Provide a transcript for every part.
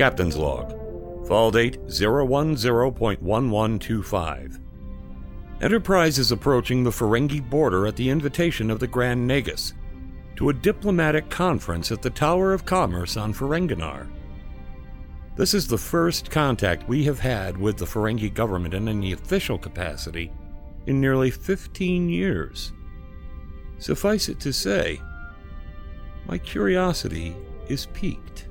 Captain's Log. Fall date 010.1125. Enterprise is approaching the Ferengi border at the invitation of the Grand Nagus to a diplomatic conference at the Tower of Commerce on Ferenginar. This is the first contact we have had with the Ferengi government in any official capacity in nearly 15 years. Suffice it to say, my curiosity is piqued.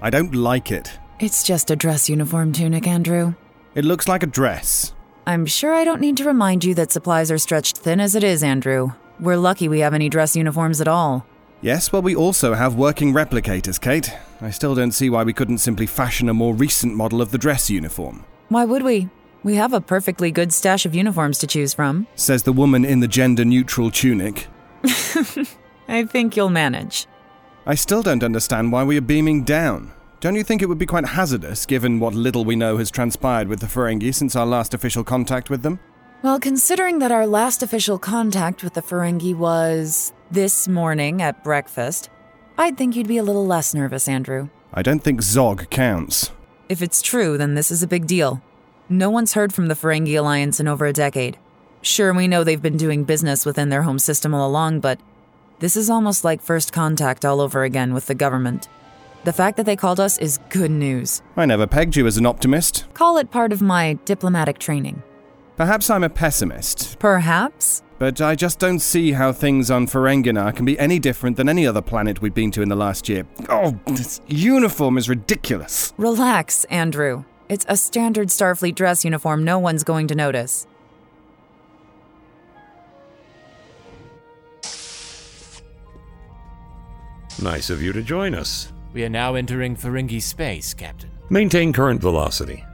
I don't like it. It's just a dress uniform tunic, Andrew. It looks like a dress. I'm sure I don't need to remind you that supplies are stretched thin as it is, Andrew. We're lucky we have any dress uniforms at all. Yes, but we also have working replicators, Kate. I still don't see why we couldn't simply fashion a more recent model of the dress uniform. Why would we? We have a perfectly good stash of uniforms to choose from. Says the woman in the gender-neutral tunic. I think you'll manage. I still don't understand why we are beaming down. Don't you think it would be quite hazardous, given what little we know has transpired with the Ferengi since our last official contact with them? Well, considering that our last official contact with the Ferengi was this morning at breakfast, I'd think you'd be a little less nervous, Andrew. I don't think Zog counts. If it's true, then this is a big deal. No one's heard from the Ferengi Alliance in over a decade. Sure, we know they've been doing business within their home system all along, but this is almost like first contact all over again with the government. The fact that they called us is good news. I never pegged you as an optimist. Call it part of my diplomatic training. Perhaps I'm a pessimist. Perhaps? But I just don't see how things on Ferenginar can be any different than any other planet we've been to in the last year. Oh, this uniform is ridiculous. Relax, Andrew. It's a standard Starfleet dress uniform no one's going to notice. Nice of you to join us. We are now entering Ferengi space, Captain. Maintain current velocity.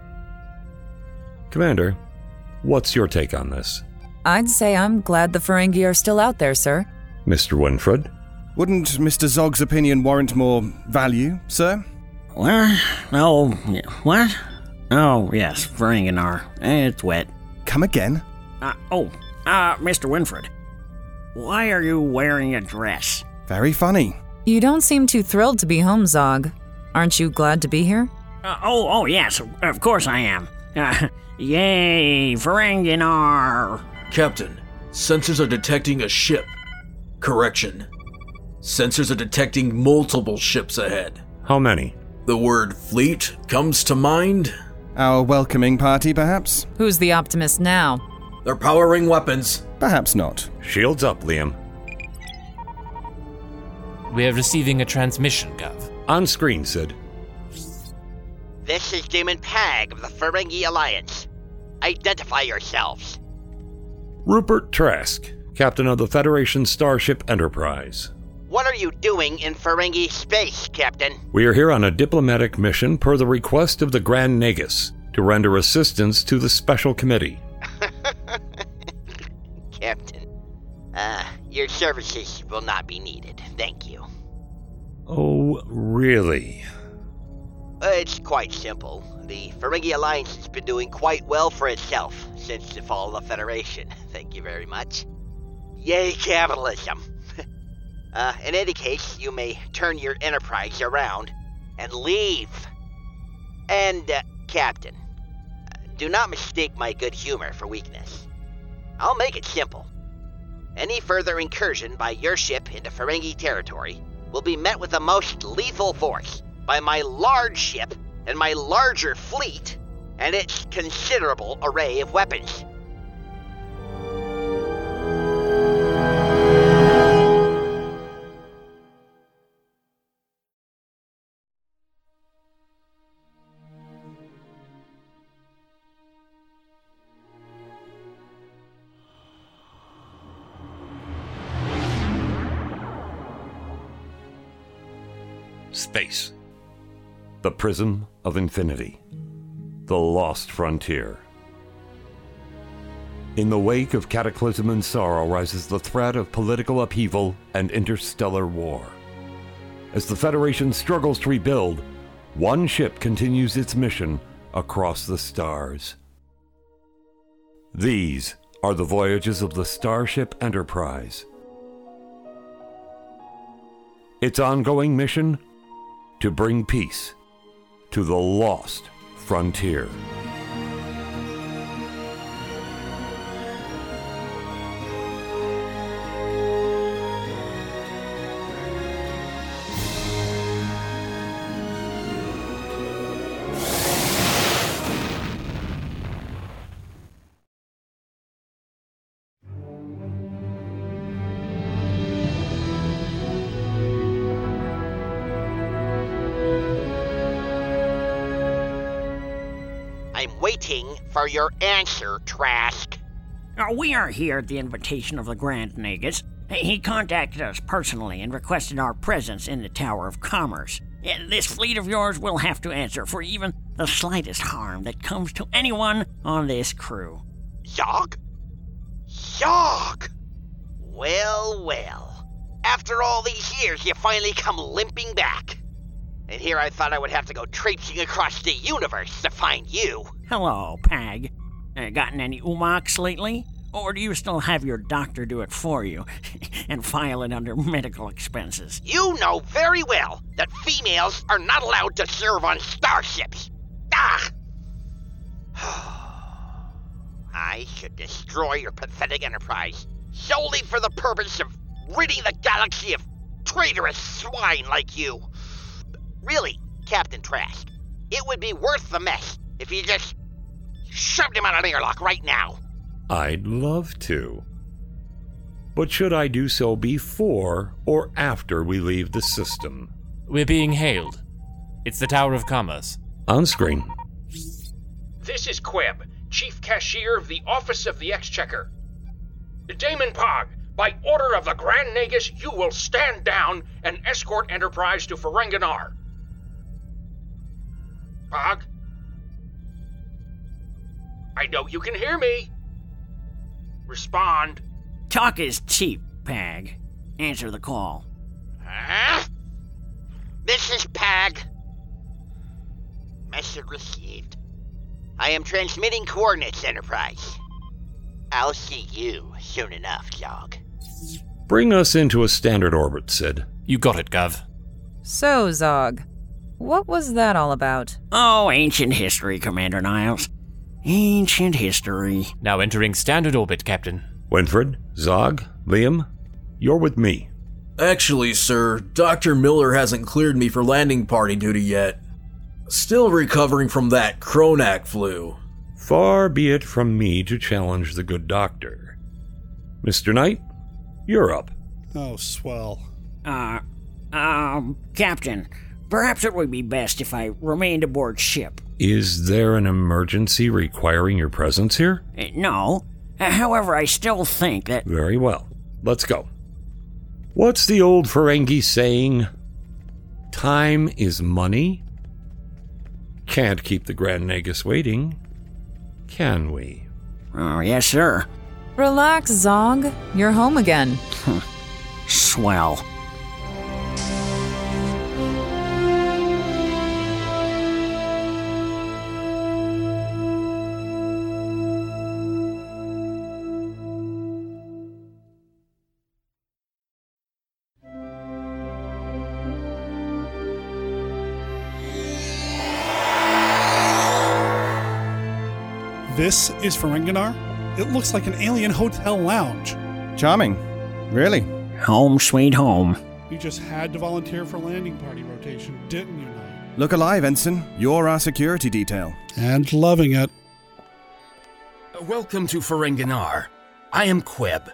Commander, what's your take on this? I'd say I'm glad the Ferengi are still out there, sir. Mr. Winfred? Wouldn't Mr. Zog's opinion warrant more value, sir? Where? Oh, what? Oh, yes, Ferenginar. It's wet. Come again? Mr. Winfred. Why are you wearing a dress? Very funny. You don't seem too thrilled to be home, Zog. Aren't you glad to be here? Yes, of course I am. Yay, Ferenginar! Captain, sensors are detecting a ship. Correction. Sensors are detecting multiple ships ahead. How many? The word fleet comes to mind. Our welcoming party, perhaps? Who's the optimist now? They're powering weapons. Perhaps not. Shields up, Liam. We are receiving a transmission, Gov. On screen, Sid. This is Damon Pog of the Ferengi Alliance. Identify yourselves. Rupert Trask, captain of the Federation starship Enterprise. What are you doing in Ferengi space, Captain? We are here on a diplomatic mission per the request of the Grand Nagus to render assistance to the Special Committee. Captain, your services will not be needed. Thank you. Oh, really? It's quite simple. The Ferengi Alliance has been doing quite well for itself since the fall of the Federation. Thank you very much. Yay, capitalism! In any case, you may turn your Enterprise around and leave. And, Captain, do not mistake my good humor for weakness. I'll make it simple. Any further incursion by your ship into Ferengi territory will be met with the most lethal force by my large ship and my larger fleet and its considerable array of weapons. Space, the prism of infinity, the lost frontier. In the wake of cataclysm and sorrow rises the threat of political upheaval and interstellar war. As the Federation struggles to rebuild, one ship continues its mission across the stars. These are the voyages of the Starship Enterprise. Its ongoing mission? To bring peace to the lost frontier. For your answer, Trask. We are here at the invitation of the Grand Nagus. He contacted us personally and requested our presence in the Tower of Commerce. This fleet of yours will have to answer for even the slightest harm that comes to anyone on this crew. Zog? Zog! Well, well. After all these years, you finally come limping back. And here I thought I would have to go traipsing across the universe to find you. Hello, Pag. Gotten any umox lately? Or do you still have your doctor do it for you and file it under medical expenses? You know very well that females are not allowed to serve on starships. Ah! I should destroy your pathetic enterprise solely for the purpose of ridding the galaxy of traitorous swine like you. Really, Captain Trask, it would be worth the mess if you just shoved him out of airlock right now. I'd love to. But should I do so before or after we leave the system? We're being hailed. It's the Tower of Commerce. On screen. This is Queb, Chief Cashier of the Office of the Exchequer. Damon Pog, by order of the Grand Nagus, you will stand down and escort Enterprise to Ferenginar. Pog? I know you can hear me. Respond. Talk is cheap, Pag. Answer the call. Huh? This is Pag. Message received. I am transmitting coordinates, Enterprise. I'll see you soon enough, Zog. Bring us into a standard orbit, Sid. You got it, Gov. So, Zog, what was that all about? Oh, ancient history, Commander Niles. Ancient history. Now entering standard orbit, Captain. Winfred, Zog, Liam, you're with me. Actually, sir, Dr. Miller hasn't cleared me for landing party duty yet. Still recovering from that Kronak flu. Far be it from me to challenge the good doctor. Mr. Knight, you're up. Oh, swell. Captain... Perhaps it would be best if I remained aboard ship. Is there an emergency requiring your presence here? No. However, I still think that... Very well. Let's go. What's the old Ferengi saying? Time is money? Can't keep the Grand Nagus waiting, can we? Oh, yes, sir. Relax, Zog. You're home again. Swell. This is Ferenginar? It looks like an alien hotel lounge. Charming. Really? Home sweet home. You just had to volunteer for landing party rotation, didn't you, Knight? Look alive, Ensign. You're our security detail. And loving it. Welcome to Ferenginar. I am Queb,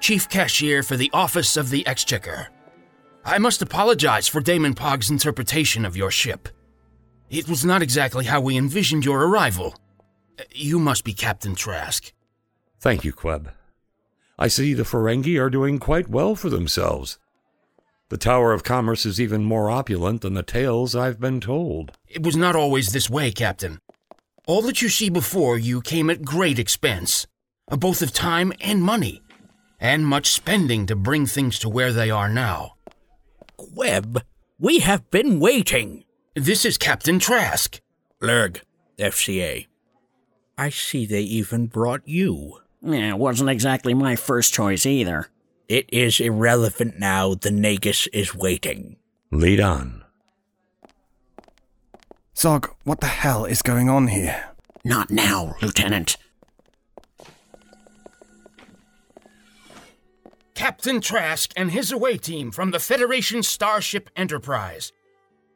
Chief Cashier for the Office of the Exchequer. I must apologize for Damon Pog's interpretation of your ship. It was not exactly how we envisioned your arrival. You must be Captain Trask. Thank you, Queb. I see the Ferengi are doing quite well for themselves. The Tower of Commerce is even more opulent than the tales I've been told. It was not always this way, Captain. All that you see before you came at great expense, both of time and money, and much spending to bring things to where they are now. Queb, we have been waiting. This is Captain Trask. Lurg, FCA. I see they even brought you. It wasn't exactly my first choice either. It is irrelevant now. The Nagus is waiting. Lead on. Zog, what the hell is going on here? Not now, Lieutenant. Captain Trask and his away team from the Federation starship Enterprise.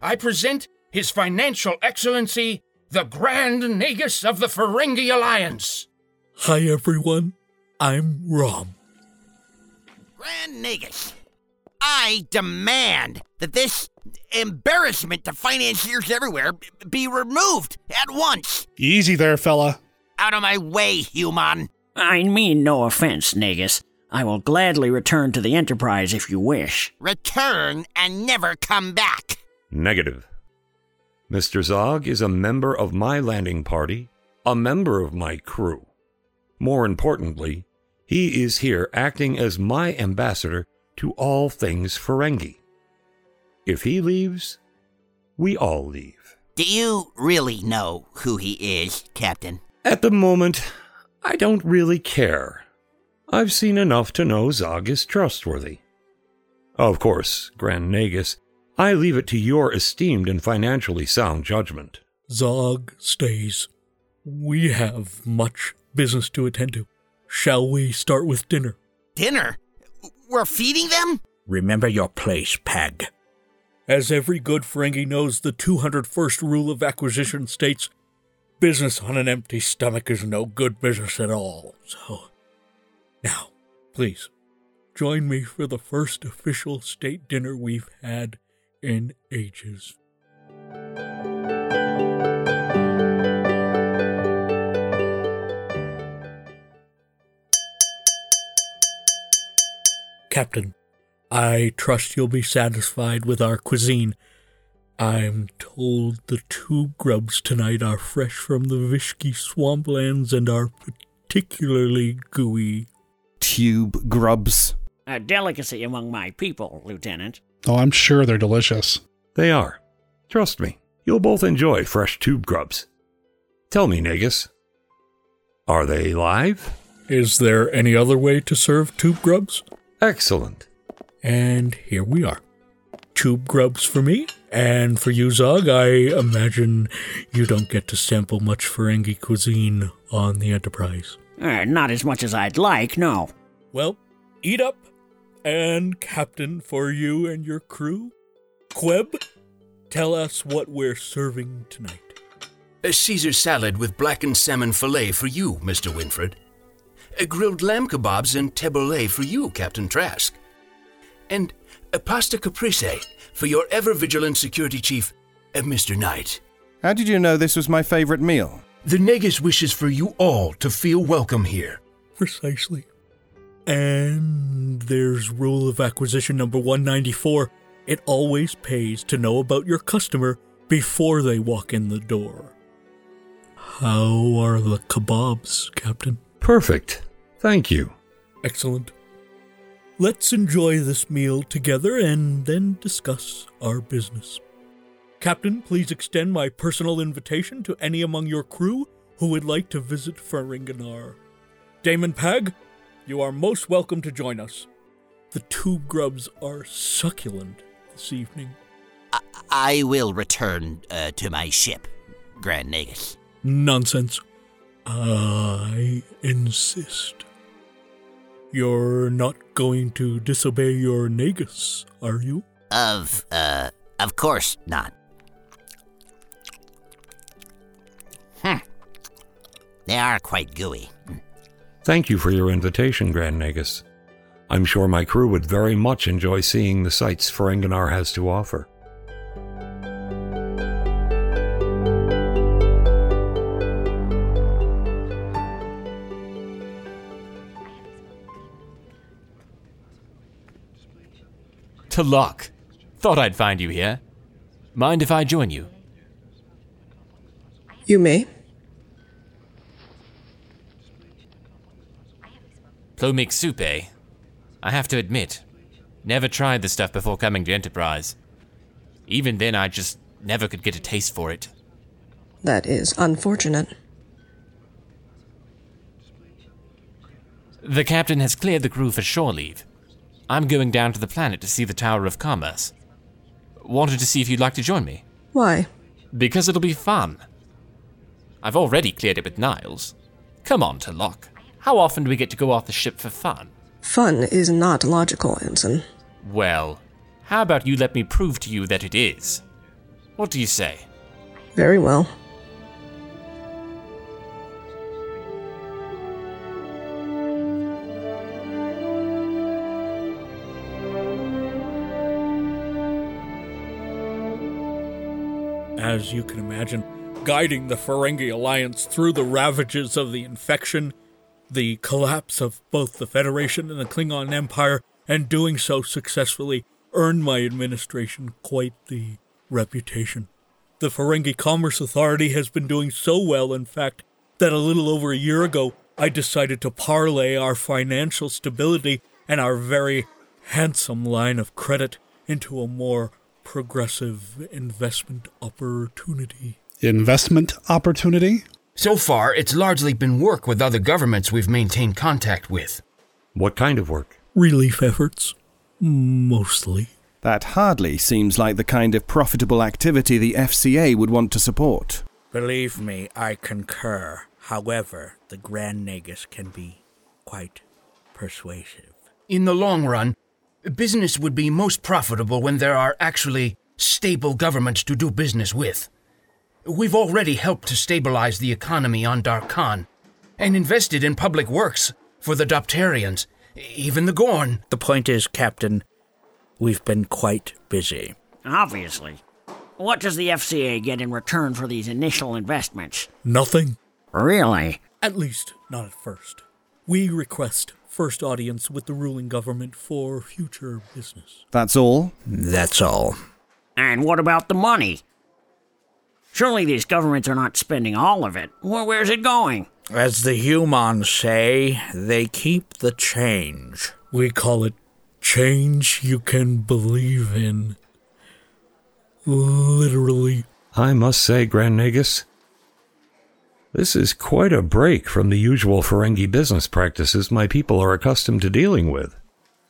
I present His Financial Excellency, the Grand Nagus of the Ferengi Alliance. Hi, everyone. I'm Rom. Grand Nagus, I demand that this embarrassment to financiers everywhere be removed at once. Easy there, fella. Out of my way, human. I mean no offense, Nagus. I will gladly return to the Enterprise if you wish. Return and never come back. Negative. Mr. Zog is a member of my landing party, a member of my crew. More importantly, he is here acting as my ambassador to all things Ferengi. If he leaves, we all leave. Do you really know who he is, Captain? At the moment, I don't really care. I've seen enough to know Zog is trustworthy. Of course, Grand Nagus, I leave it to your esteemed and financially sound judgment. Zog stays. We have much business to attend to. Shall we start with dinner? Dinner? We're feeding them? Remember your place, Pag. As every good Ferengi knows, the 201st rule of acquisition states, business on an empty stomach is no good business at all. So, now, please, join me for the first official state dinner we've had in ages. Captain, I trust you'll be satisfied with our cuisine. I'm told the two grubs tonight are fresh from the Vishki swamplands and are particularly gooey. Tube grubs. A delicacy among my people, Lieutenant. Oh, I'm sure they're delicious. They are. Trust me, you'll both enjoy fresh tube grubs. Tell me, Nagus, are they live? Is there any other way to serve tube grubs? Excellent. And here we are. Tube grubs for me, and for you, Zog, I imagine you don't get to sample much Ferengi cuisine on the Enterprise. Not as much as I'd like, no. Well, eat up, and Captain, for you and your crew, Queb, tell us what we're serving tonight. A Caesar salad with blackened salmon fillet for you, Mr. Winfred. Grilled lamb kebabs and tabbouleh for you, Captain Trask. And a pasta caprese for your ever-vigilant security chief, Mr. Knight. How did you know this was my favorite meal? The Nagus wishes for you all to feel welcome here. Precisely. And there's rule of acquisition number 194. It always pays to know about your customer before they walk in the door. How are the kebabs, Captain? Perfect. Thank you. Excellent. Let's enjoy this meal together and then discuss our business. Captain, please extend my personal invitation to any among your crew who would like to visit Ferenginar. Damon Pog, you are most welcome to join us. The tube grubs are succulent this evening. I will return to my ship, Grand Nagus. Nonsense. I insist. You're not going to disobey your Nagus, are you? Of course not. They are quite gooey. Thank you for your invitation, Grand Nagus. I'm sure my crew would very much enjoy seeing the sights Ferenginar has to offer. T'Lok, thought I'd find you here. Mind if I join you? You may. Plomic soup, eh? I have to admit, never tried the stuff before coming to Enterprise. Even then, I just never could get a taste for it. That is unfortunate. The captain has cleared the crew for shore leave. I'm going down to the planet to see the Tower of Commerce. Wanted to see if you'd like to join me. Why? Because it'll be fun. I've already cleared it with Niles. Come on, T'Lok. How often do we get to go off the ship for fun? Fun is not logical, Ensign. Well, how about you let me prove to you that it is? What do you say? Very well. As you can imagine, guiding the Ferengi Alliance through the ravages of the infection, the collapse of both the Federation and the Klingon Empire, and doing so successfully, earned my administration quite the reputation. The Ferengi Commerce Authority has been doing so well, in fact, that a little over a year ago, I decided to parlay our financial stability and our very handsome line of credit into a more progressive investment opportunity. Investment opportunity? So far, it's largely been work with other governments we've maintained contact with. What kind of work? Relief efforts. Mostly. That hardly seems like the kind of profitable activity the FCA would want to support. Believe me, I concur. However, the Grand Nagus can be quite persuasive. In the long run, business would be most profitable when there are actually stable governments to do business with. We've already helped to stabilize the economy on Darkhan, and invested in public works for the Dopterians, even the Gorn. The point is, Captain, we've been quite busy. Obviously. What does the FCA get in return for these initial investments? Nothing. Really? At least, not at first. We request first audience with the ruling government for future business. That's all? That's all. And what about the money? Surely these governments are not spending all of it. Well, where's it going? As the humans say, they keep the change. We call it change you can believe in. Literally. I must say, Grand Nagus, this is quite a break from the usual Ferengi business practices my people are accustomed to dealing with.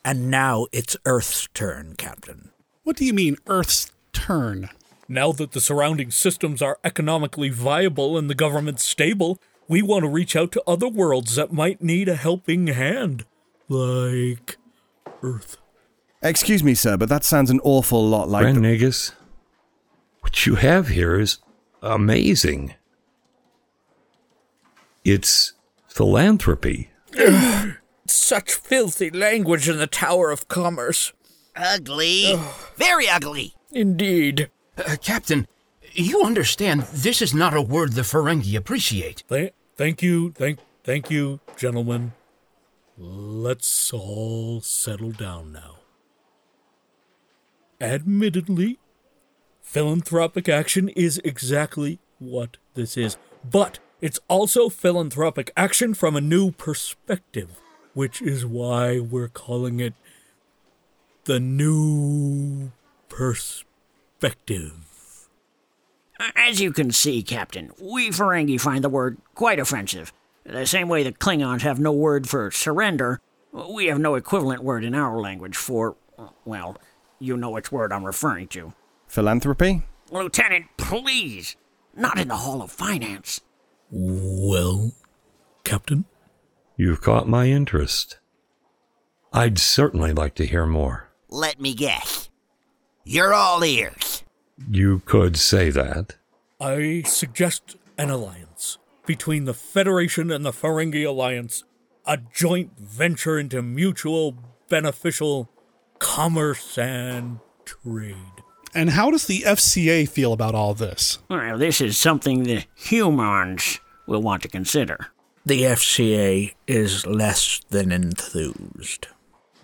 And now it's Earth's turn, Captain. What do you mean, Earth's turn? Now that the surrounding systems are economically viable and the government's stable, we want to reach out to other worlds that might need a helping hand. Like Earth. Excuse me, sir, but that sounds an awful lot like... Grand Nagus, what you have here is amazing. It's philanthropy. Such filthy language in the Tower of Commerce. Ugly. Very ugly. Indeed. Captain, you understand this is not a word the Ferengi appreciate. Thank you, gentlemen. Let's all settle down now. Admittedly, philanthropic action is exactly what this is, but it's also philanthropic action from a new perspective, which is why we're calling it the new perspective. As you can see, Captain, we Ferengi find the word quite offensive. The same way the Klingons have no word for surrender, we have no equivalent word in our language for, well, you know which word I'm referring to. Philanthropy? Lieutenant, please! Not in the Hall of Finance. Well, Captain? You've caught my interest. I'd certainly like to hear more. Let me guess. You're all ears. You could say that. I suggest an alliance between the Federation and the Ferengi Alliance, a joint venture into mutual beneficial commerce and trade. And how does the FCA feel about all this? Well, this is something the humans will want to consider. The FCA is less than enthused.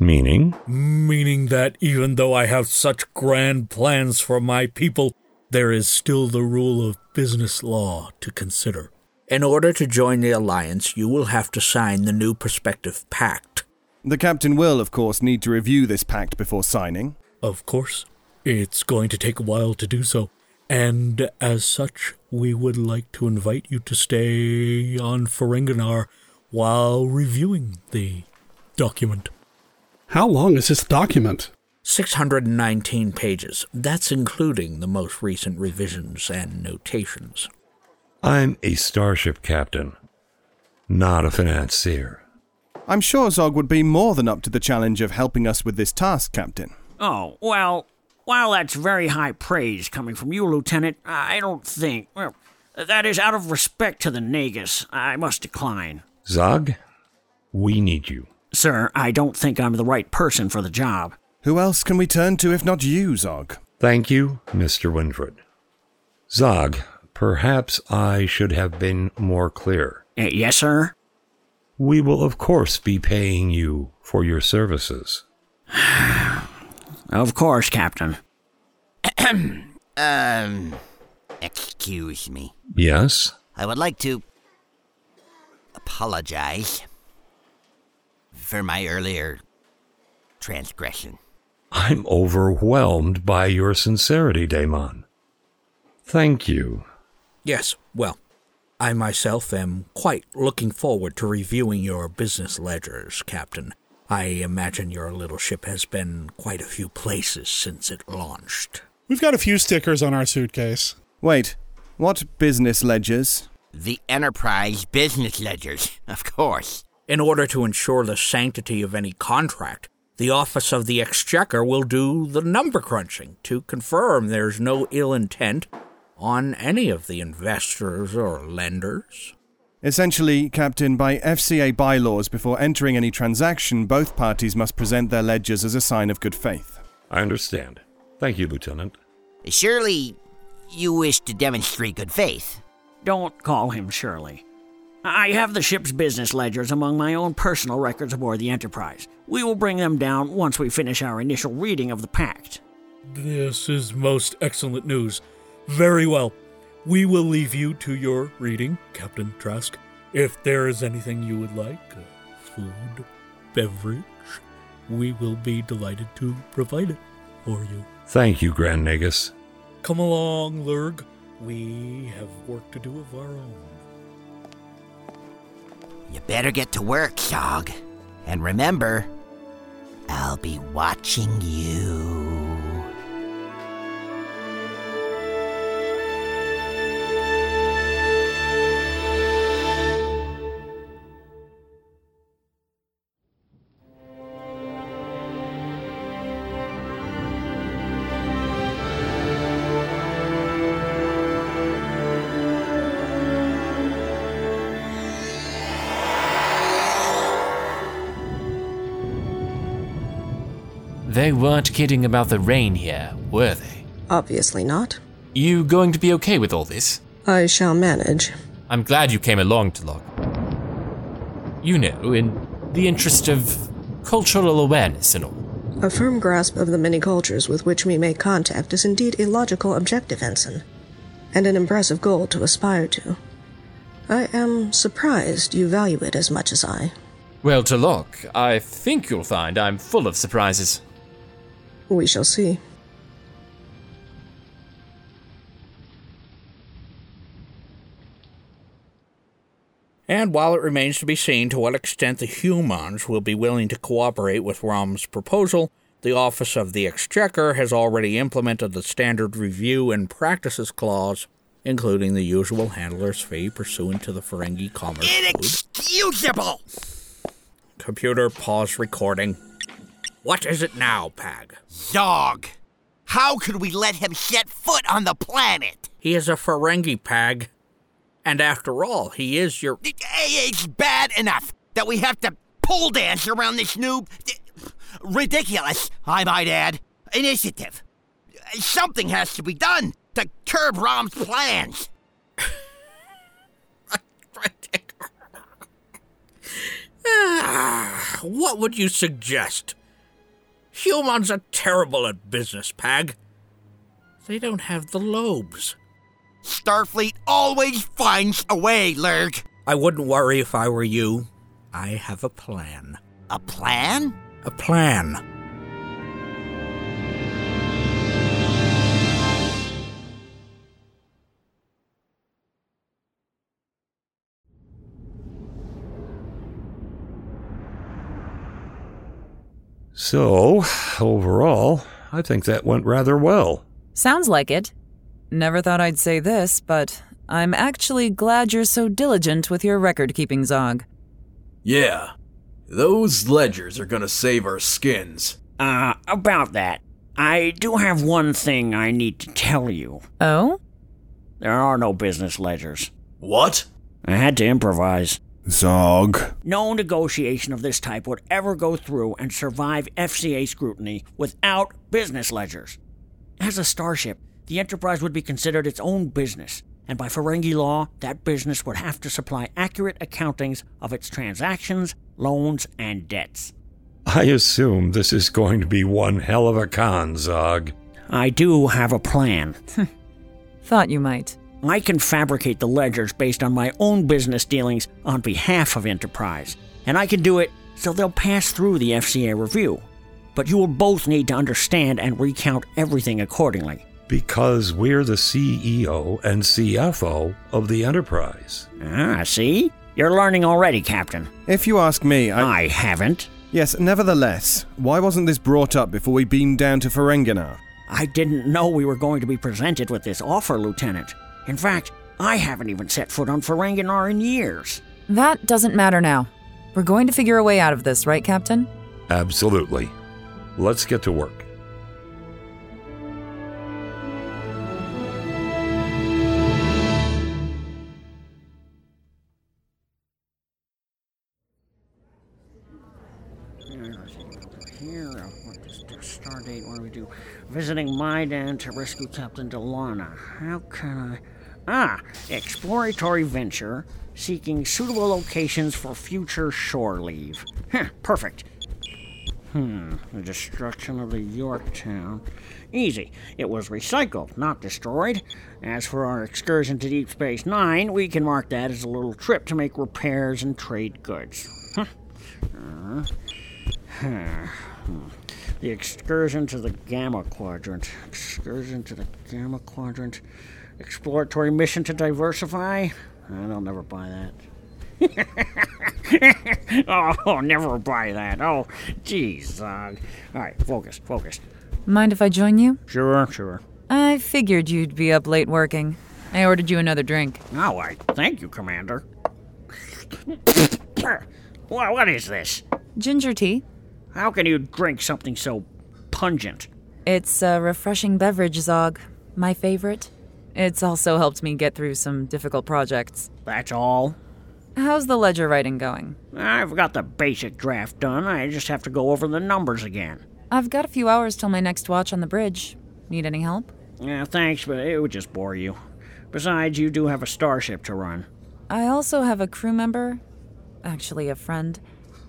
Meaning? Meaning that even though I have such grand plans for my people, there is still the rule of business law to consider. In order to join the Alliance, you will have to sign the New Perspective Pact. The Captain will, of course, need to review this pact before signing. Of course. It's going to take a while to do so. And as such, we would like to invite you to stay on Ferenginar while reviewing the document. How long is this document? 619 pages. That's including the most recent revisions and notations. I'm a starship captain, not a financier. I'm sure Zog would be more than up to the challenge of helping us with this task, Captain. Oh, well, while that's very high praise coming from you, Lieutenant, I don't think... Well, that is, out of respect to the Nagus, I must decline. Zog, we need you. Sir, I don't think I'm the right person for the job. Who else can we turn to if not you, Zog? Thank you, Mr. Winfred. Zog, perhaps I should have been more clear. Yes, sir? We will, of course, be paying you for your services. Of course, Captain. Excuse me. Yes? I would like to apologize for my earlier transgression. I'm overwhelmed by your sincerity, Damon. Thank you. Yes, well, I myself am quite looking forward to reviewing your business ledgers, Captain. I imagine your little ship has been quite a few places since it launched. We've got a few stickers on our suitcase. Wait, what business ledgers? The Enterprise business ledgers, of course. In order to ensure the sanctity of any contract, the Office of the Exchequer will do the number crunching to confirm there's no ill intent on any of the investors or lenders. Essentially, Captain, by FCA bylaws, before entering any transaction, both parties must present their ledgers as a sign of good faith. I understand. Thank you, Lieutenant. Surely you wish to demonstrate good faith. Don't call him Shirley. I have the ship's business ledgers among my own personal records aboard the Enterprise. We will bring them down once we finish our initial reading of the pact. This is most excellent news. Very well. We will leave you to your reading, Captain Trask. If there is anything you would like, food, beverage, we will be delighted to provide it for you. Thank you, Grand Nagus. Come along, Lurg. We have work to do of our own. You better get to work, Zog. And remember, I'll be watching you. They weren't kidding about the rain here, were they? Obviously not. You going to be okay with all this? I shall manage. I'm glad you came along, T'Lok. You know, in the interest of cultural awareness and all. A firm grasp of the many cultures with which we make contact is indeed a logical objective, Ensign, and an impressive goal to aspire to. I am surprised you value it as much as I. Well, T'Lok, I think you'll find I'm full of surprises. We shall see. And while it remains to be seen to what extent the humans will be willing to cooperate with Rom's proposal, the Office of the Exchequer has already implemented the standard review and practices clause, including the usual handler's fee pursuant to the Ferengi Commerce. Inexcusable! Computer, pause recording. What is it now, Pag? Zog! How could we let him set foot on the planet? He is a Ferengi, Pag. And after all, he is your... It's bad enough that we have to pole dance around this new... ridiculous, I might add, initiative. Something has to be done to curb Rom's plans. What would you suggest? Humans are terrible at business, Pag. They don't have the lobes. Starfleet always finds a way, Lurg. I wouldn't worry if I were you. I have a plan. A plan? A plan. So, overall, I think that went rather well. Sounds like it. Never thought I'd say this, but I'm actually glad you're so diligent with your record-keeping, Zog. Yeah. Those ledgers are gonna save our skins. About that, I do have one thing I need to tell you. Oh? There are no business ledgers. What? I had to improvise. Zog. No negotiation of this type would ever go through and survive FCA scrutiny without business ledgers. As a starship, the Enterprise would be considered its own business, and by Ferengi law, that business would have to supply accurate accountings of its transactions, loans, and debts. I assume this is going to be one hell of a con, Zog. I do have a plan. Thought you might. I can fabricate the ledgers based on my own business dealings on behalf of Enterprise, and I can do it so they'll pass through the FCA review. But you will both need to understand and recount everything accordingly. Because we're the CEO and CFO of the Enterprise. Ah, see? You're learning already, Captain. If you ask me, I haven't. Yes, nevertheless, why wasn't this brought up before we beamed down to Ferenginar? I didn't know we were going to be presented with this offer, Lieutenant. In fact, I haven't even set foot on Ferenginar in years. That doesn't matter now. We're going to figure a way out of this, right, Captain? Absolutely. Let's get to work. Star date, what do we do? Visiting Maidan to rescue Captain Delana. How can I... Exploratory venture, seeking suitable locations for future shore leave. Perfect. The destruction of the Yorktown. Easy. It was recycled, not destroyed. As for our excursion to Deep Space Nine, we can mark that as a little trip to make repairs and trade goods. The excursion to the Gamma Quadrant. Exploratory mission to diversify? They'll never buy that. Oh, geez, Zog. All right, focus. Mind if I join you? Sure. I figured you'd be up late working. I ordered you another drink. Oh, I thank you, Commander. What is this? Ginger tea. How can you drink something so pungent? It's a refreshing beverage, Zog. My favorite. It's also helped me get through some difficult projects. That's all? How's the ledger writing going? I've got the basic draft done. I just have to go over the numbers again. I've got a few hours till my next watch on the bridge. Need any help? Yeah, thanks, but it would just bore you. Besides, you do have a starship to run. I also have a crew member, actually a friend,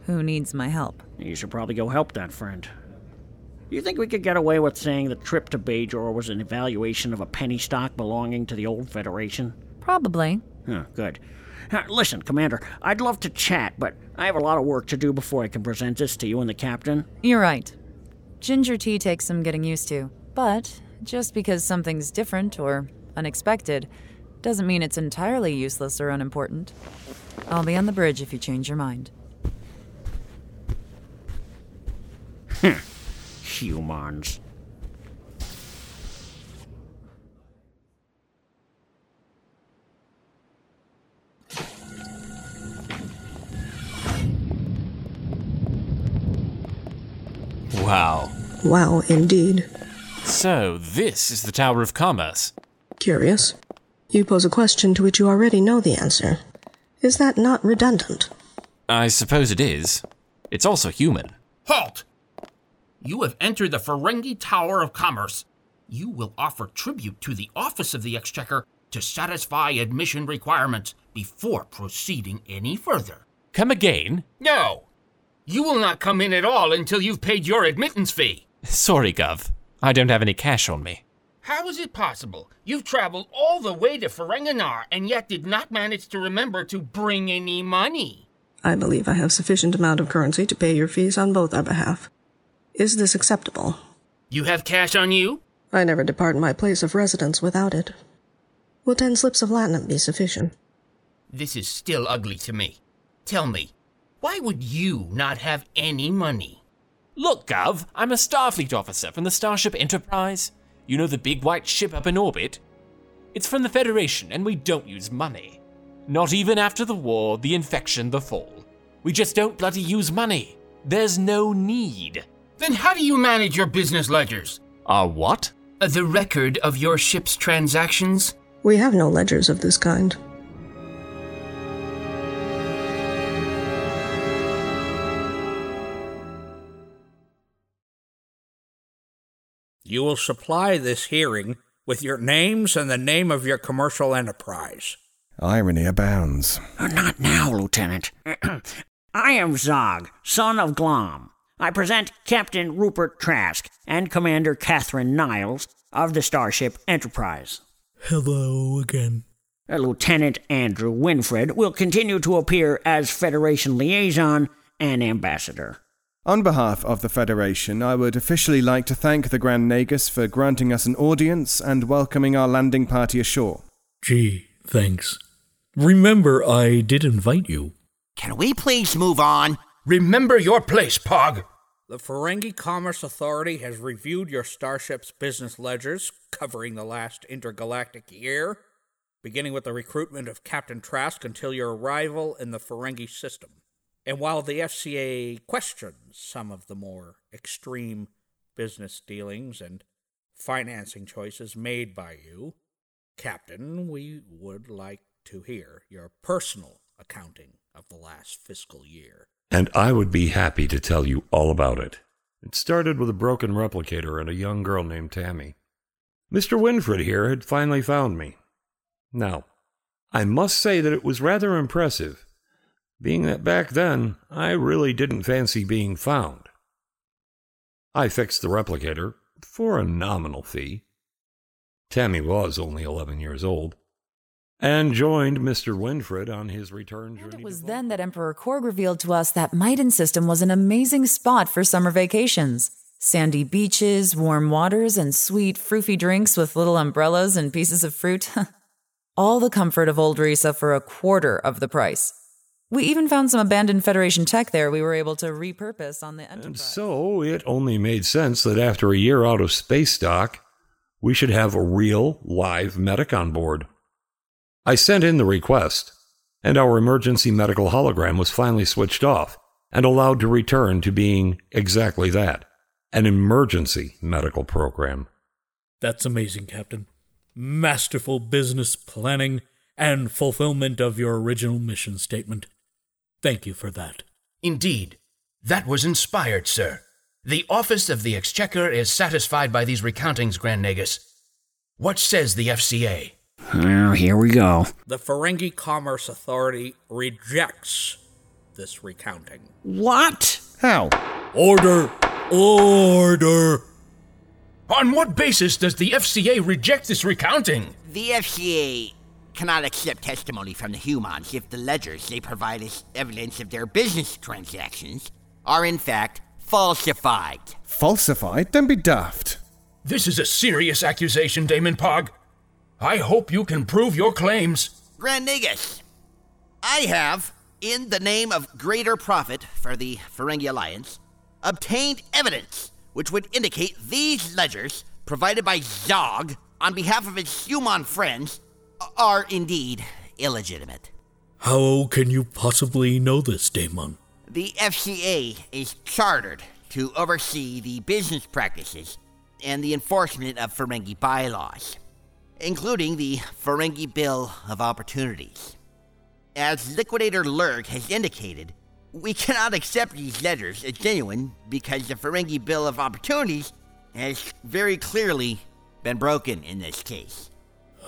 who needs my help. You should probably go help that friend. Do you think we could get away with saying the trip to Bajor was an evaluation of a penny stock belonging to the old Federation? Probably. Good. Listen, Commander, I'd love to chat, but I have a lot of work to do before I can present this to you and the Captain. You're right. Ginger tea takes some getting used to, but just because something's different or unexpected doesn't mean it's entirely useless or unimportant. I'll be on the bridge if you change your mind. Humans. Wow. Wow, indeed. So, this is the Tower of Commerce. Curious. You pose a question to which you already know the answer. Is that not redundant? I suppose it is. It's also human. Halt! You have entered the Ferengi Tower of Commerce. You will offer tribute to the Office of the Exchequer to satisfy admission requirements before proceeding any further. Come again? No. You will not come in at all until you've paid your admittance fee. Sorry, Gov. I don't have any cash on me. How is it possible? You've traveled all the way to Ferenginar and yet did not manage to remember to bring any money. I believe I have sufficient amount of currency to pay your fees on both our behalf. Is this acceptable? You have cash on you? I never depart my place of residence without it. Will 10 slips of latinum be sufficient? This is still ugly to me. Tell me, why would you not have any money? Look, Gov, I'm a Starfleet officer from the starship Enterprise. You know the big white ship up in orbit? It's from the Federation, and we don't use money. Not even after the war, the infection, the fall. We just don't bloody use money. There's no need. Then how do you manage your business ledgers? Our what? The record of your ship's transactions? We have no ledgers of this kind. You will supply this hearing with your names and the name of your commercial enterprise. Irony abounds. Not now, Lieutenant. I am Zog, son of Glom. I present Captain Rupert Trask and Commander Catherine Niles of the starship Enterprise. Hello again. Lieutenant Andrew Winfred will continue to appear as Federation liaison and ambassador. On behalf of the Federation, I would officially like to thank the Grand Nagus for granting us an audience and welcoming our landing party ashore. Gee, thanks. Remember, I did invite you. Can we please move on? Remember your place, Pog! The Ferengi Commerce Authority has reviewed your starship's business ledgers covering the last intergalactic year, beginning with the recruitment of Captain Trask until your arrival in the Ferengi system. And while the FCA questions some of the more extreme business dealings and financing choices made by you, Captain, we would like to hear your personal accounting of the last fiscal year. And I would be happy to tell you all about it. It started with a broken replicator and a young girl named Tammy. Mr. Winfred here had finally found me. Now, I must say that it was rather impressive, being that back then, I really didn't fancy being found. I fixed the replicator for a nominal fee. Tammy was only 11 years old, and joined Mr. Winfred on his return journey. And it was then that Emperor Korg revealed to us that Maiden System was an amazing spot for summer vacations. Sandy beaches, warm waters, and sweet, fruity drinks with little umbrellas and pieces of fruit. All the comfort of old Risa for a quarter of the price. We even found some abandoned Federation tech there we were able to repurpose on the Enterprise. And so it only made sense that after a year out of space dock, we should have a real, live medic on board. I sent in the request, and our emergency medical hologram was finally switched off and allowed to return to being exactly that, an emergency medical program. That's amazing, Captain. Masterful business planning and fulfillment of your original mission statement. Thank you for that. Indeed. That was inspired, sir. The Office of the Exchequer is satisfied by these recountings, Grand Nagus. What says the FCA? Well, here we go. The Ferengi Commerce Authority rejects this recounting. What? How? Order! Order! On what basis does the FCA reject this recounting? The FCA cannot accept testimony from the humans if the ledgers they provide as evidence of their business transactions are in fact falsified. Falsified? Don't be daft. This is a serious accusation, Damon Pog. I hope you can prove your claims. Grand Nagus, I have, in the name of greater profit for the Ferengi Alliance, obtained evidence which would indicate these ledgers provided by Zog on behalf of his human friends are indeed illegitimate. How can you possibly know this, Damon? The FCA is chartered to oversee the business practices and the enforcement of Ferengi bylaws, including the Ferengi Bill of Opportunities. As Liquidator Lurg has indicated, we cannot accept these letters as genuine because the Ferengi Bill of Opportunities has very clearly been broken in this case.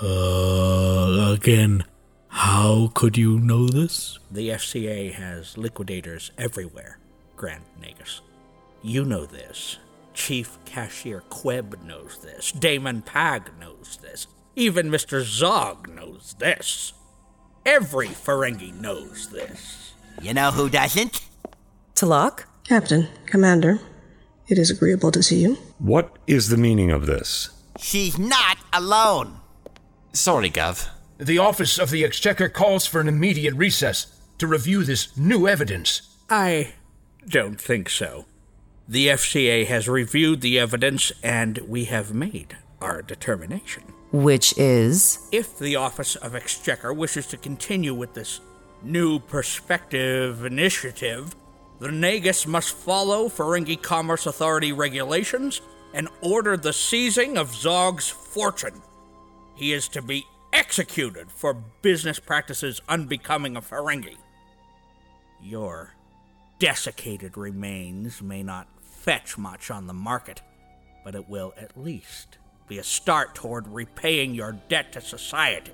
Again, how could you know this? The FCA has liquidators everywhere, Grand Nagus. You know this. Chief Cashier Queb knows this. Damon Pog knows this. Even Mr. Zog knows this. Every Ferengi knows this. You know who doesn't? T'Lok? Captain, Commander, it is agreeable to see you. What is the meaning of this? She's not alone. Sorry, Gov. The Office of the Exchequer calls for an immediate recess to review this new evidence. I don't think so. The FCA has reviewed the evidence, and we have made our determination. Which is? If the Office of Exchequer wishes to continue with this new perspective initiative, the Nagus must follow Ferengi Commerce Authority regulations and order the seizing of Zog's fortune. He is to be executed for business practices unbecoming of Ferengi. Your desiccated remains may not fetch much on the market, but it will at least be a start toward repaying your debt to society.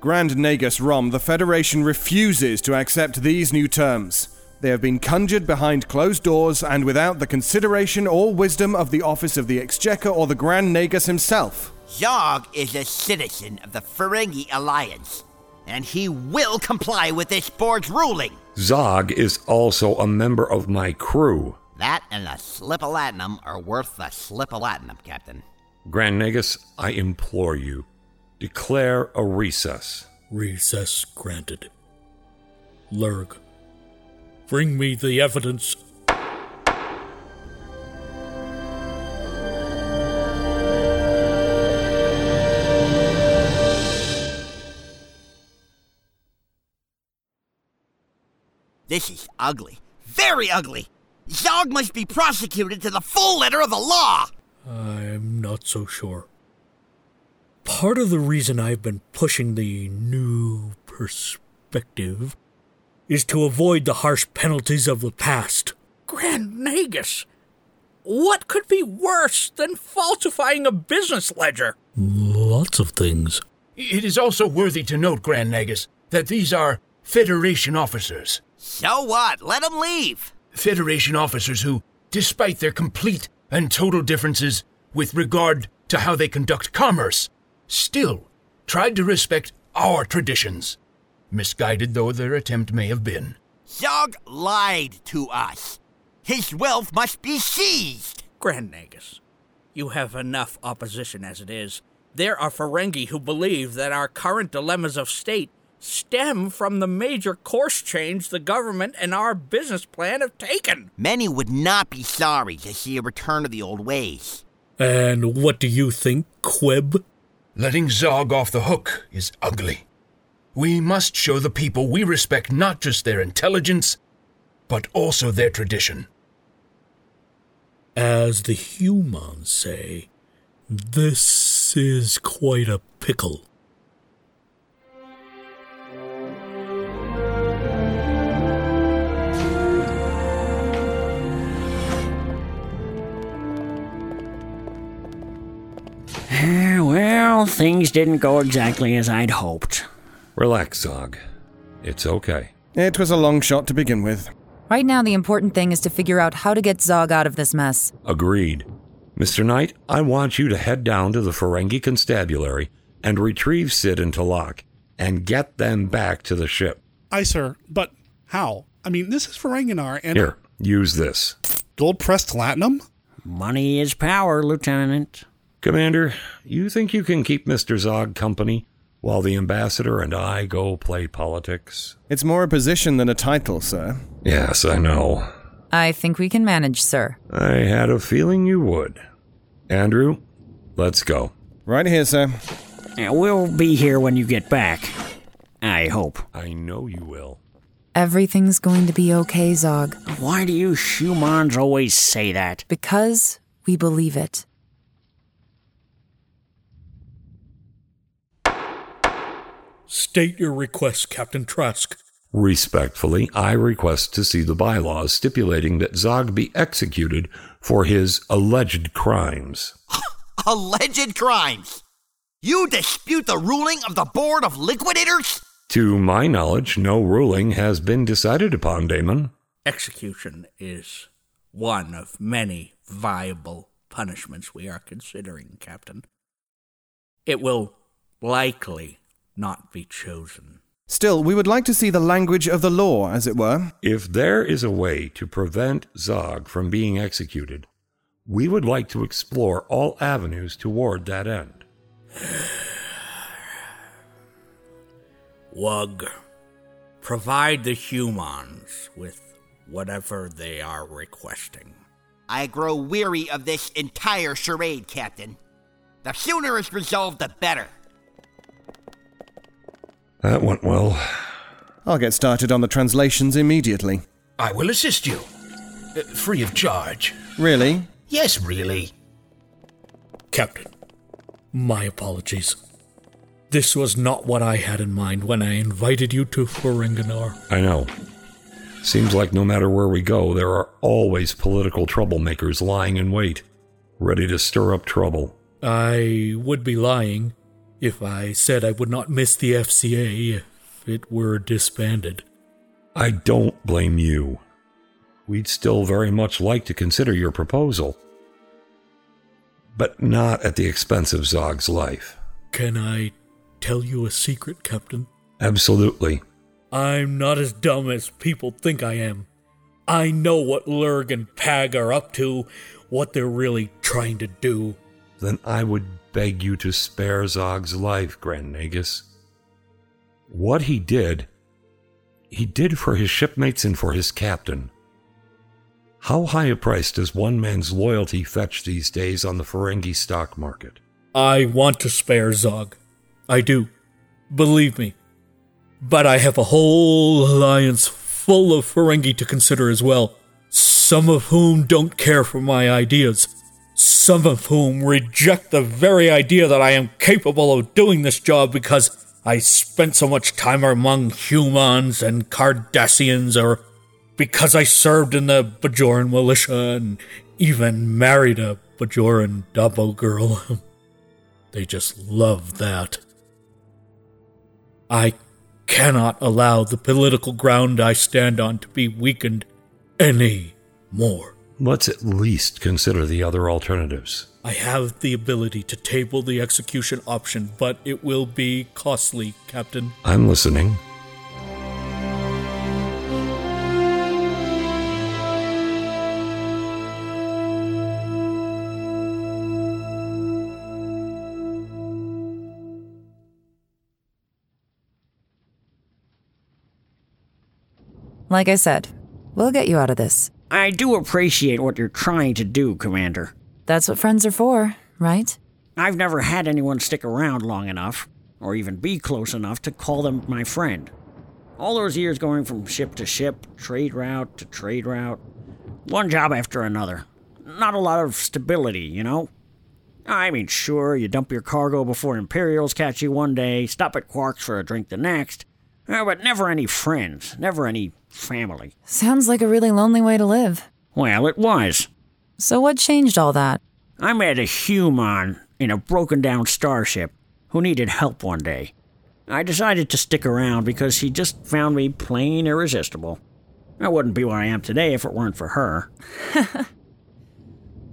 Grand Nagus Rom, the Federation refuses to accept these new terms. They have been conjured behind closed doors and without the consideration or wisdom of the Office of the Exchequer or the Grand Nagus himself. Zog is a citizen of the Ferengi Alliance, and he will comply with this board's ruling. Zog is also a member of my crew. That and a slip of latinum are worth the slip of latinum, Captain. Grand Nagus, I implore you, declare a recess. Recess granted. Lurg, bring me the evidence. This is ugly. Very ugly. Zog must be prosecuted to the full letter of the law. I'm not so sure. Part of the reason I've been pushing the new perspective is to avoid the harsh penalties of the past. Grand Nagus, what could be worse than falsifying a business ledger? Lots of things. It is also worthy to note, Grand Nagus, that these are Federation officers. So what? Let them leave. Federation officers who, despite their complete and total differences with regard to how they conduct commerce, still tried to respect our traditions. Misguided though their attempt may have been. Zog lied to us. His wealth must be seized. Grand Nagus, you have enough opposition as it is. There are Ferengi who believe that our current dilemmas of state stem from the major course change the government and our business plan have taken. Many would not be sorry to see a return of the old ways. And what do you think, Queb? Letting Zog off the hook is ugly. We must show the people we respect not just their intelligence, but also their tradition. As the humans say, this is quite a pickle. Well, things didn't go exactly as I'd hoped. Relax, Zog. It's okay. It was a long shot to begin with. Right now, the important thing is to figure out how to get Zog out of this mess. Agreed. Mr. Knight, I want you to head down to the Ferengi Constabulary and retrieve Sid and T'Lok and get them back to the ship. Aye, sir. But how? I mean, this is Ferenginar and... Here, use this. Gold-pressed latinum? Money is power, Lieutenant. Commander, you think you can keep Mr. Zog company while the ambassador and I go play politics? It's more a position than a title, sir. Yes, I know. I think we can manage, sir. I had a feeling you would. Andrew, let's go. Right here, sir. We'll be here when you get back. I hope. I know you will. Everything's going to be okay, Zog. Why do you humans always say that? Because we believe it. State your request, Captain Trask. Respectfully, I request to see the bylaws stipulating that Zog be executed for his alleged crimes. Alleged crimes? You dispute the ruling of the Board of Liquidators? To my knowledge, no ruling has been decided upon, Damon. Execution is one of many viable punishments we are considering, Captain. It will likely not be chosen. Still, we would like to see the language of the law, as it were. If there is a way to prevent Zog from being executed, we would like to explore all avenues toward that end. Wug, provide the humans with whatever they are requesting. I grow weary of this entire charade, Captain. The sooner it's resolved, the better. That went well. I'll get started on the translations immediately. I will assist you. Free of charge. Really? Yes, really. Captain, my apologies. This was not what I had in mind when I invited you to Ferenginar. I know. Seems like no matter where we go, there are always political troublemakers lying in wait, ready to stir up trouble. I would be lying if I said I would not miss the FCA if it were disbanded. I don't blame you. We'd still very much like to consider your proposal, but not at the expense of Zog's life. Can I tell you a secret, Captain? Absolutely. I'm not as dumb as people think I am. I know what Lurg and Pag are up to, what they're really trying to do. Then I would beg you to spare Zog's life, Grand Nagus. What he did for his shipmates and for his captain. How high a price does one man's loyalty fetch these days on the Ferengi stock market? I want to spare Zog. I do. Believe me. But I have a whole alliance full of Ferengi to consider as well, some of whom don't care for my ideas, some of whom reject the very idea that I am capable of doing this job because I spent so much time among humans and Cardassians, or because I served in the Bajoran militia and even married a Bajoran Dabo girl. They just love that. I cannot allow the political ground I stand on to be weakened any more. Let's at least consider the other alternatives. I have the ability to table the execution option, but it will be costly, Captain. I'm listening. Like I said, we'll get you out of this. I do appreciate what you're trying to do, Commander. That's what friends are for, right? I've never had anyone stick around long enough, or even be close enough to call them my friend. All those years going from ship to ship, trade route to trade route, one job after another. Not a lot of stability, you know? I mean, sure, you dump your cargo before Imperials catch you one day, stop at Quark's for a drink the next, but never any friends, never any family. Sounds like a really lonely way to live. Well, it was. So what changed all that? I met a human in a broken-down starship who needed help one day. I decided to stick around because she just found me plain irresistible. I wouldn't be where I am today if it weren't for her.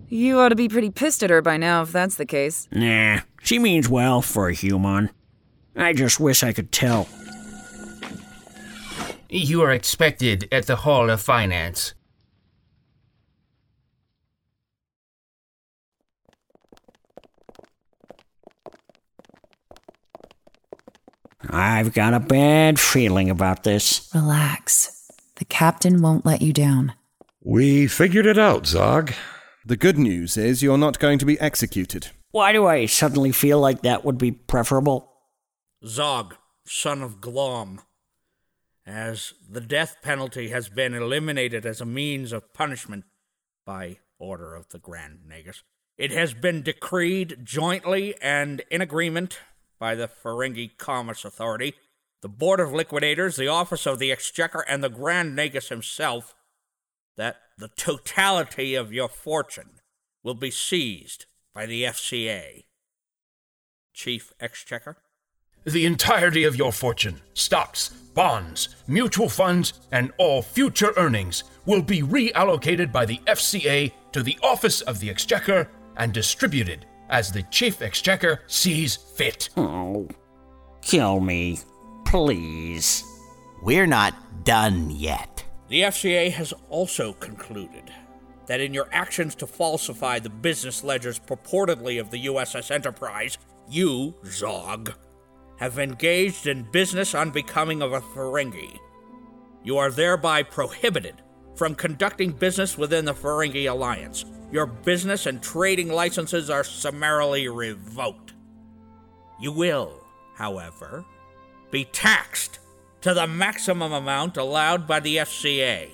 You ought to be pretty pissed at her by now if that's the case. Nah, she means well for a human. I just wish I could tell. You are expected at the Hall of Finance. I've got a bad feeling about this. Relax. The captain won't let you down. We figured it out, Zog. The good news is you're not going to be executed. Why do I suddenly feel like that would be preferable? Zog, son of Glom. As the death penalty has been eliminated as a means of punishment by order of the Grand Nagus, it has been decreed jointly and in agreement by the Ferengi Commerce Authority, the Board of Liquidators, the Office of the Exchequer, and the Grand Nagus himself that the totality of your fortune will be seized by the FCA. Chief Exchequer? The entirety of your fortune, stocks, bonds, mutual funds, and all future earnings will be reallocated by the FCA to the Office of the Exchequer and distributed as the Chief Exchequer sees fit. Oh, kill me, please. We're not done yet. The FCA has also concluded that in your actions to falsify the business ledgers purportedly of the USS Enterprise, you, Zog, have engaged in business unbecoming of a Ferengi. You are thereby prohibited from conducting business within the Ferengi Alliance. Your business and trading licenses are summarily revoked. You will, however, be taxed to the maximum amount allowed by the FCA,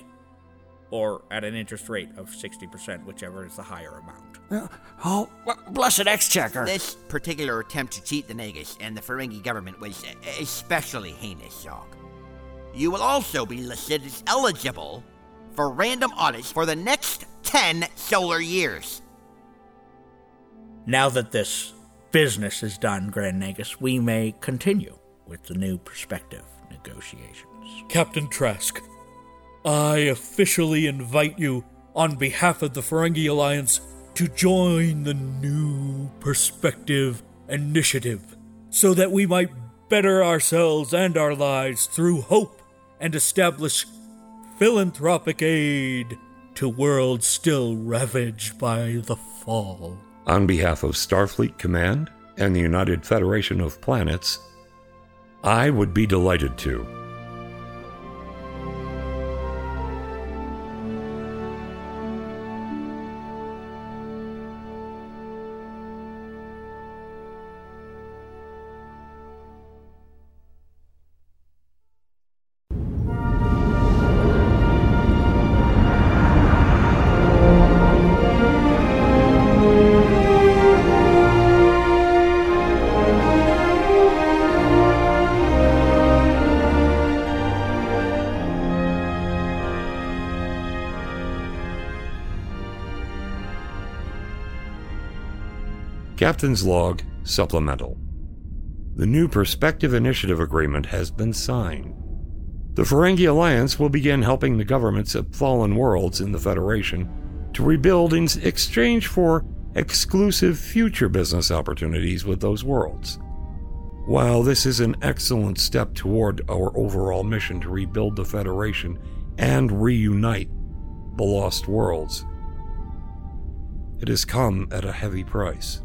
or at an interest rate of 60%, whichever is the higher amount. Oh, blessed Exchequer! This particular attempt to cheat the Nagus and the Ferengi government was especially heinous, Zog. You will also be listed as eligible for random audits for the next 10 solar years. Now that this business is done, Grand Nagus, we may continue with the new prospective negotiations. Captain Trask, I officially invite you, on behalf of the Ferengi Alliance, to join the new Perspective Initiative, so that we might better ourselves and our lives through hope and establish philanthropic aid to worlds still ravaged by the Fall. On behalf of Starfleet Command and the United Federation of Planets, I would be delighted to. Captain's Log Supplemental. The new Perspective Initiative Agreement has been signed. The Ferengi Alliance will begin helping the governments of fallen worlds in the Federation to rebuild in exchange for exclusive future business opportunities with those worlds. While this is an excellent step toward our overall mission to rebuild the Federation and reunite the lost worlds, it has come at a heavy price.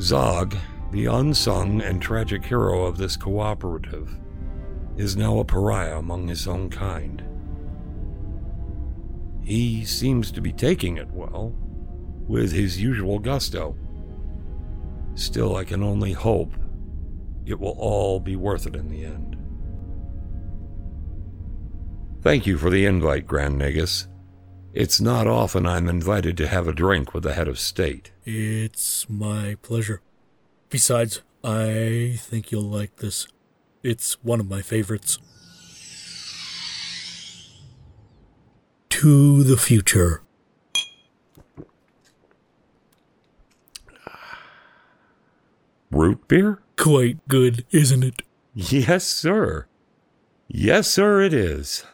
Zog, the unsung and tragic hero of this cooperative, is now a pariah among his own kind. He seems to be taking it well, with his usual gusto. Still, I can only hope it will all be worth it in the end. Thank you for the invite, Grand Nagus. It's not often I'm invited to have a drink with the head of state. It's my pleasure. Besides, I think you'll like this. It's one of my favorites. To the future. Root beer? Quite good, isn't it? Yes, sir. Yes, sir, it is.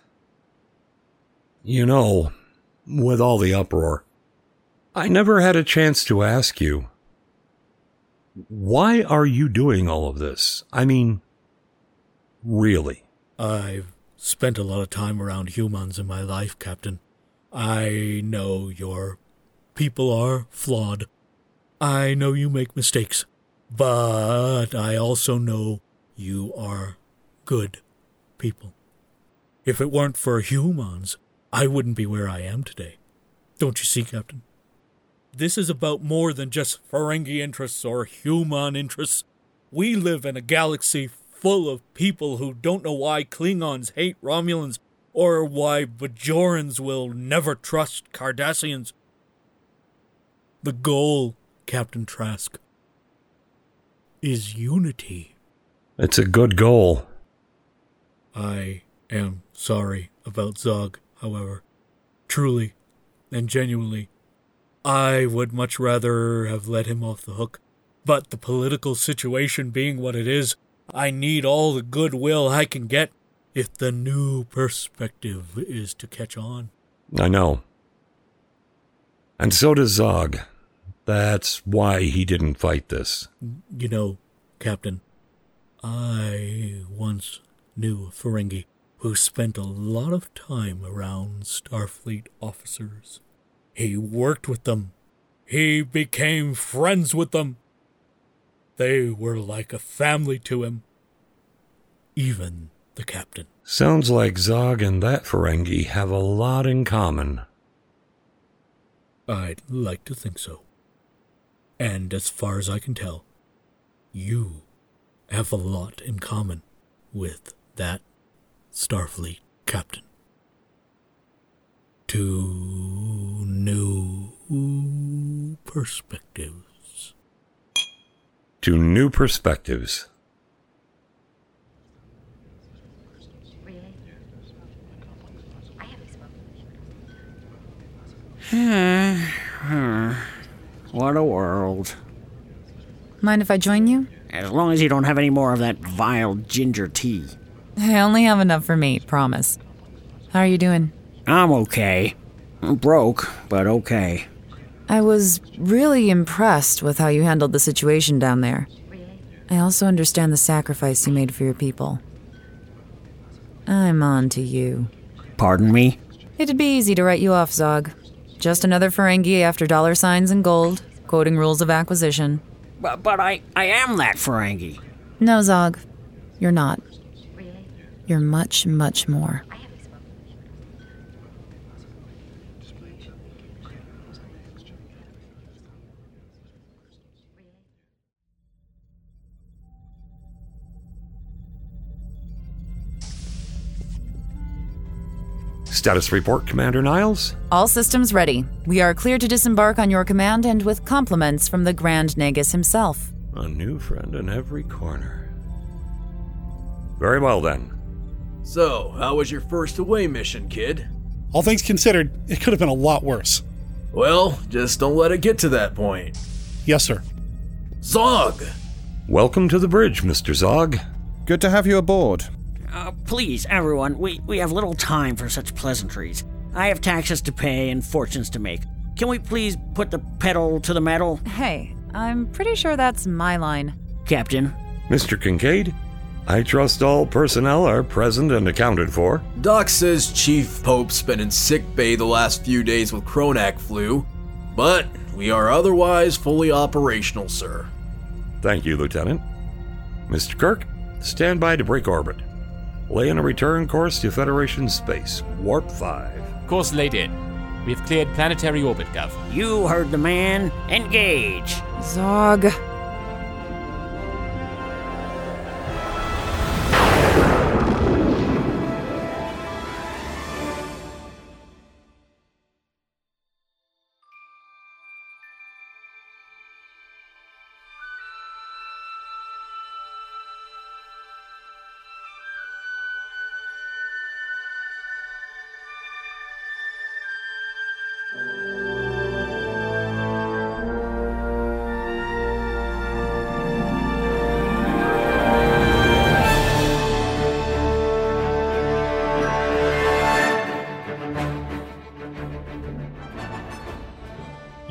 You know, with all the uproar, I never had a chance to ask you, why are you doing all of this? I mean, really? I've spent a lot of time around humans in my life, Captain. I know your people are flawed. I know you make mistakes. But I also know you are good people. If it weren't for humans, I wouldn't be where I am today. Don't you see, Captain? This is about more than just Ferengi interests or human interests. We live in a galaxy full of people who don't know why Klingons hate Romulans or why Bajorans will never trust Cardassians. The goal, Captain Trask, is unity. It's a good goal. I am sorry about Zog. However, truly and genuinely, I would much rather have let him off the hook. But the political situation being what it is, I need all the goodwill I can get if the new perspective is to catch on. I know. And so does Zog. That's why he didn't fight this. You know, Captain, I once knew a Ferengi who spent a lot of time around Starfleet officers. He worked with them. He became friends with them. They were like a family to him, even the captain. Sounds like Zog and that Ferengi have a lot in common. I'd like to think so. And as far as I can tell, you have a lot in common with that Starfleet captain. Two new perspectives. To new perspectives. Really? I haven't spoken. What a world. Mind if I join you? As long as you don't have any more of that vile ginger tea. I only have enough for me, promise. How are you doing? I'm okay. I'm broke, but okay. I was really impressed with how you handled the situation down there. I also understand the sacrifice you made for your people. I'm on to you. Pardon me? It'd be easy to write you off, Zog. Just another Ferengi after dollar signs and gold, quoting rules of acquisition. But I am that Ferengi. No, Zog. You're not. You're much, much more. Status report, Commander Niles. All systems ready. We are clear to disembark on your command, and with compliments from the Grand Nagus himself. A new friend in every corner. Very well, then. So, how was your first away mission, kid? All things considered, it could have been a lot worse. Well, just don't let it get to that point. Yes, sir. Zog! Welcome to the bridge, Mr. Zog. Good to have you aboard. Please, everyone, we have little time for such pleasantries. I have taxes to pay and fortunes to make. Can we please put the pedal to the metal? Hey, I'm pretty sure that's my line. Captain. Mr. Kincaid, I trust all personnel are present and accounted for. Doc says Chief Pope's been in sick bay the last few days with Kronak flu, but we are otherwise fully operational, sir. Thank you, Lieutenant. Mr. Kirk, stand by to break orbit. Lay in a return course to Federation space, Warp 5. Course laid in. We've cleared planetary orbit, Gov. You heard the man. Engage. Zog.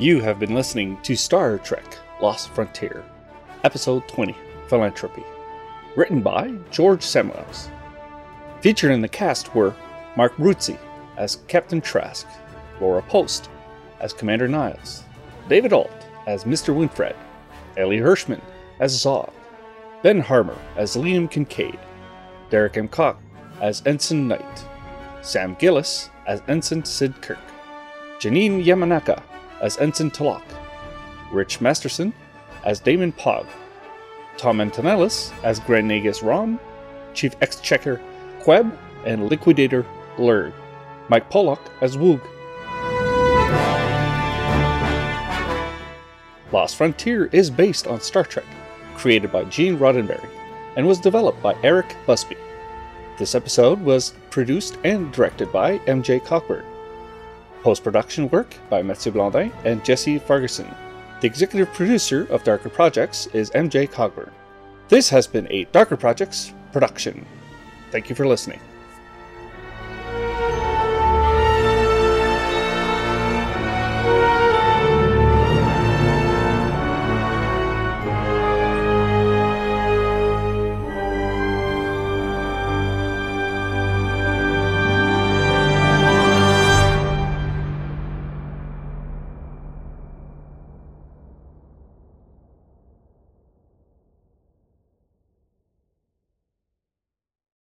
You have been listening to Star Trek Lost Frontier, Episode 20, Philanthropy, written by George Samuels. Featured in the cast were Mark Bruzzi as Captain Trask, Laura Post as Commander Niles, David Ault as Mr. Winfred, Ellie Hirschman as Zog, Ben Harmer as Liam Kincaid, Derek M. Cock as Ensign Knight, Sam Gillis as Ensign Sid Kirk, Janine Yamanaka as Ensign T'Lok, Rich Masterson as Damon Pog, Tom Antonellis as Grand Nagus Rom, Chief Exchequer Queb, and Liquidator Lurg, Mike Pollock as Woog. Lost Frontier is based on Star Trek, created by Gene Roddenberry, and was developed by Eric Busby. This episode was produced and directed by MJ Cockburn. Post-production work by Mathieu Blondin and Jesse Ferguson. The executive producer of Darker Projects is MJ Cockburn. This has been a Darker Projects production. Thank you for listening.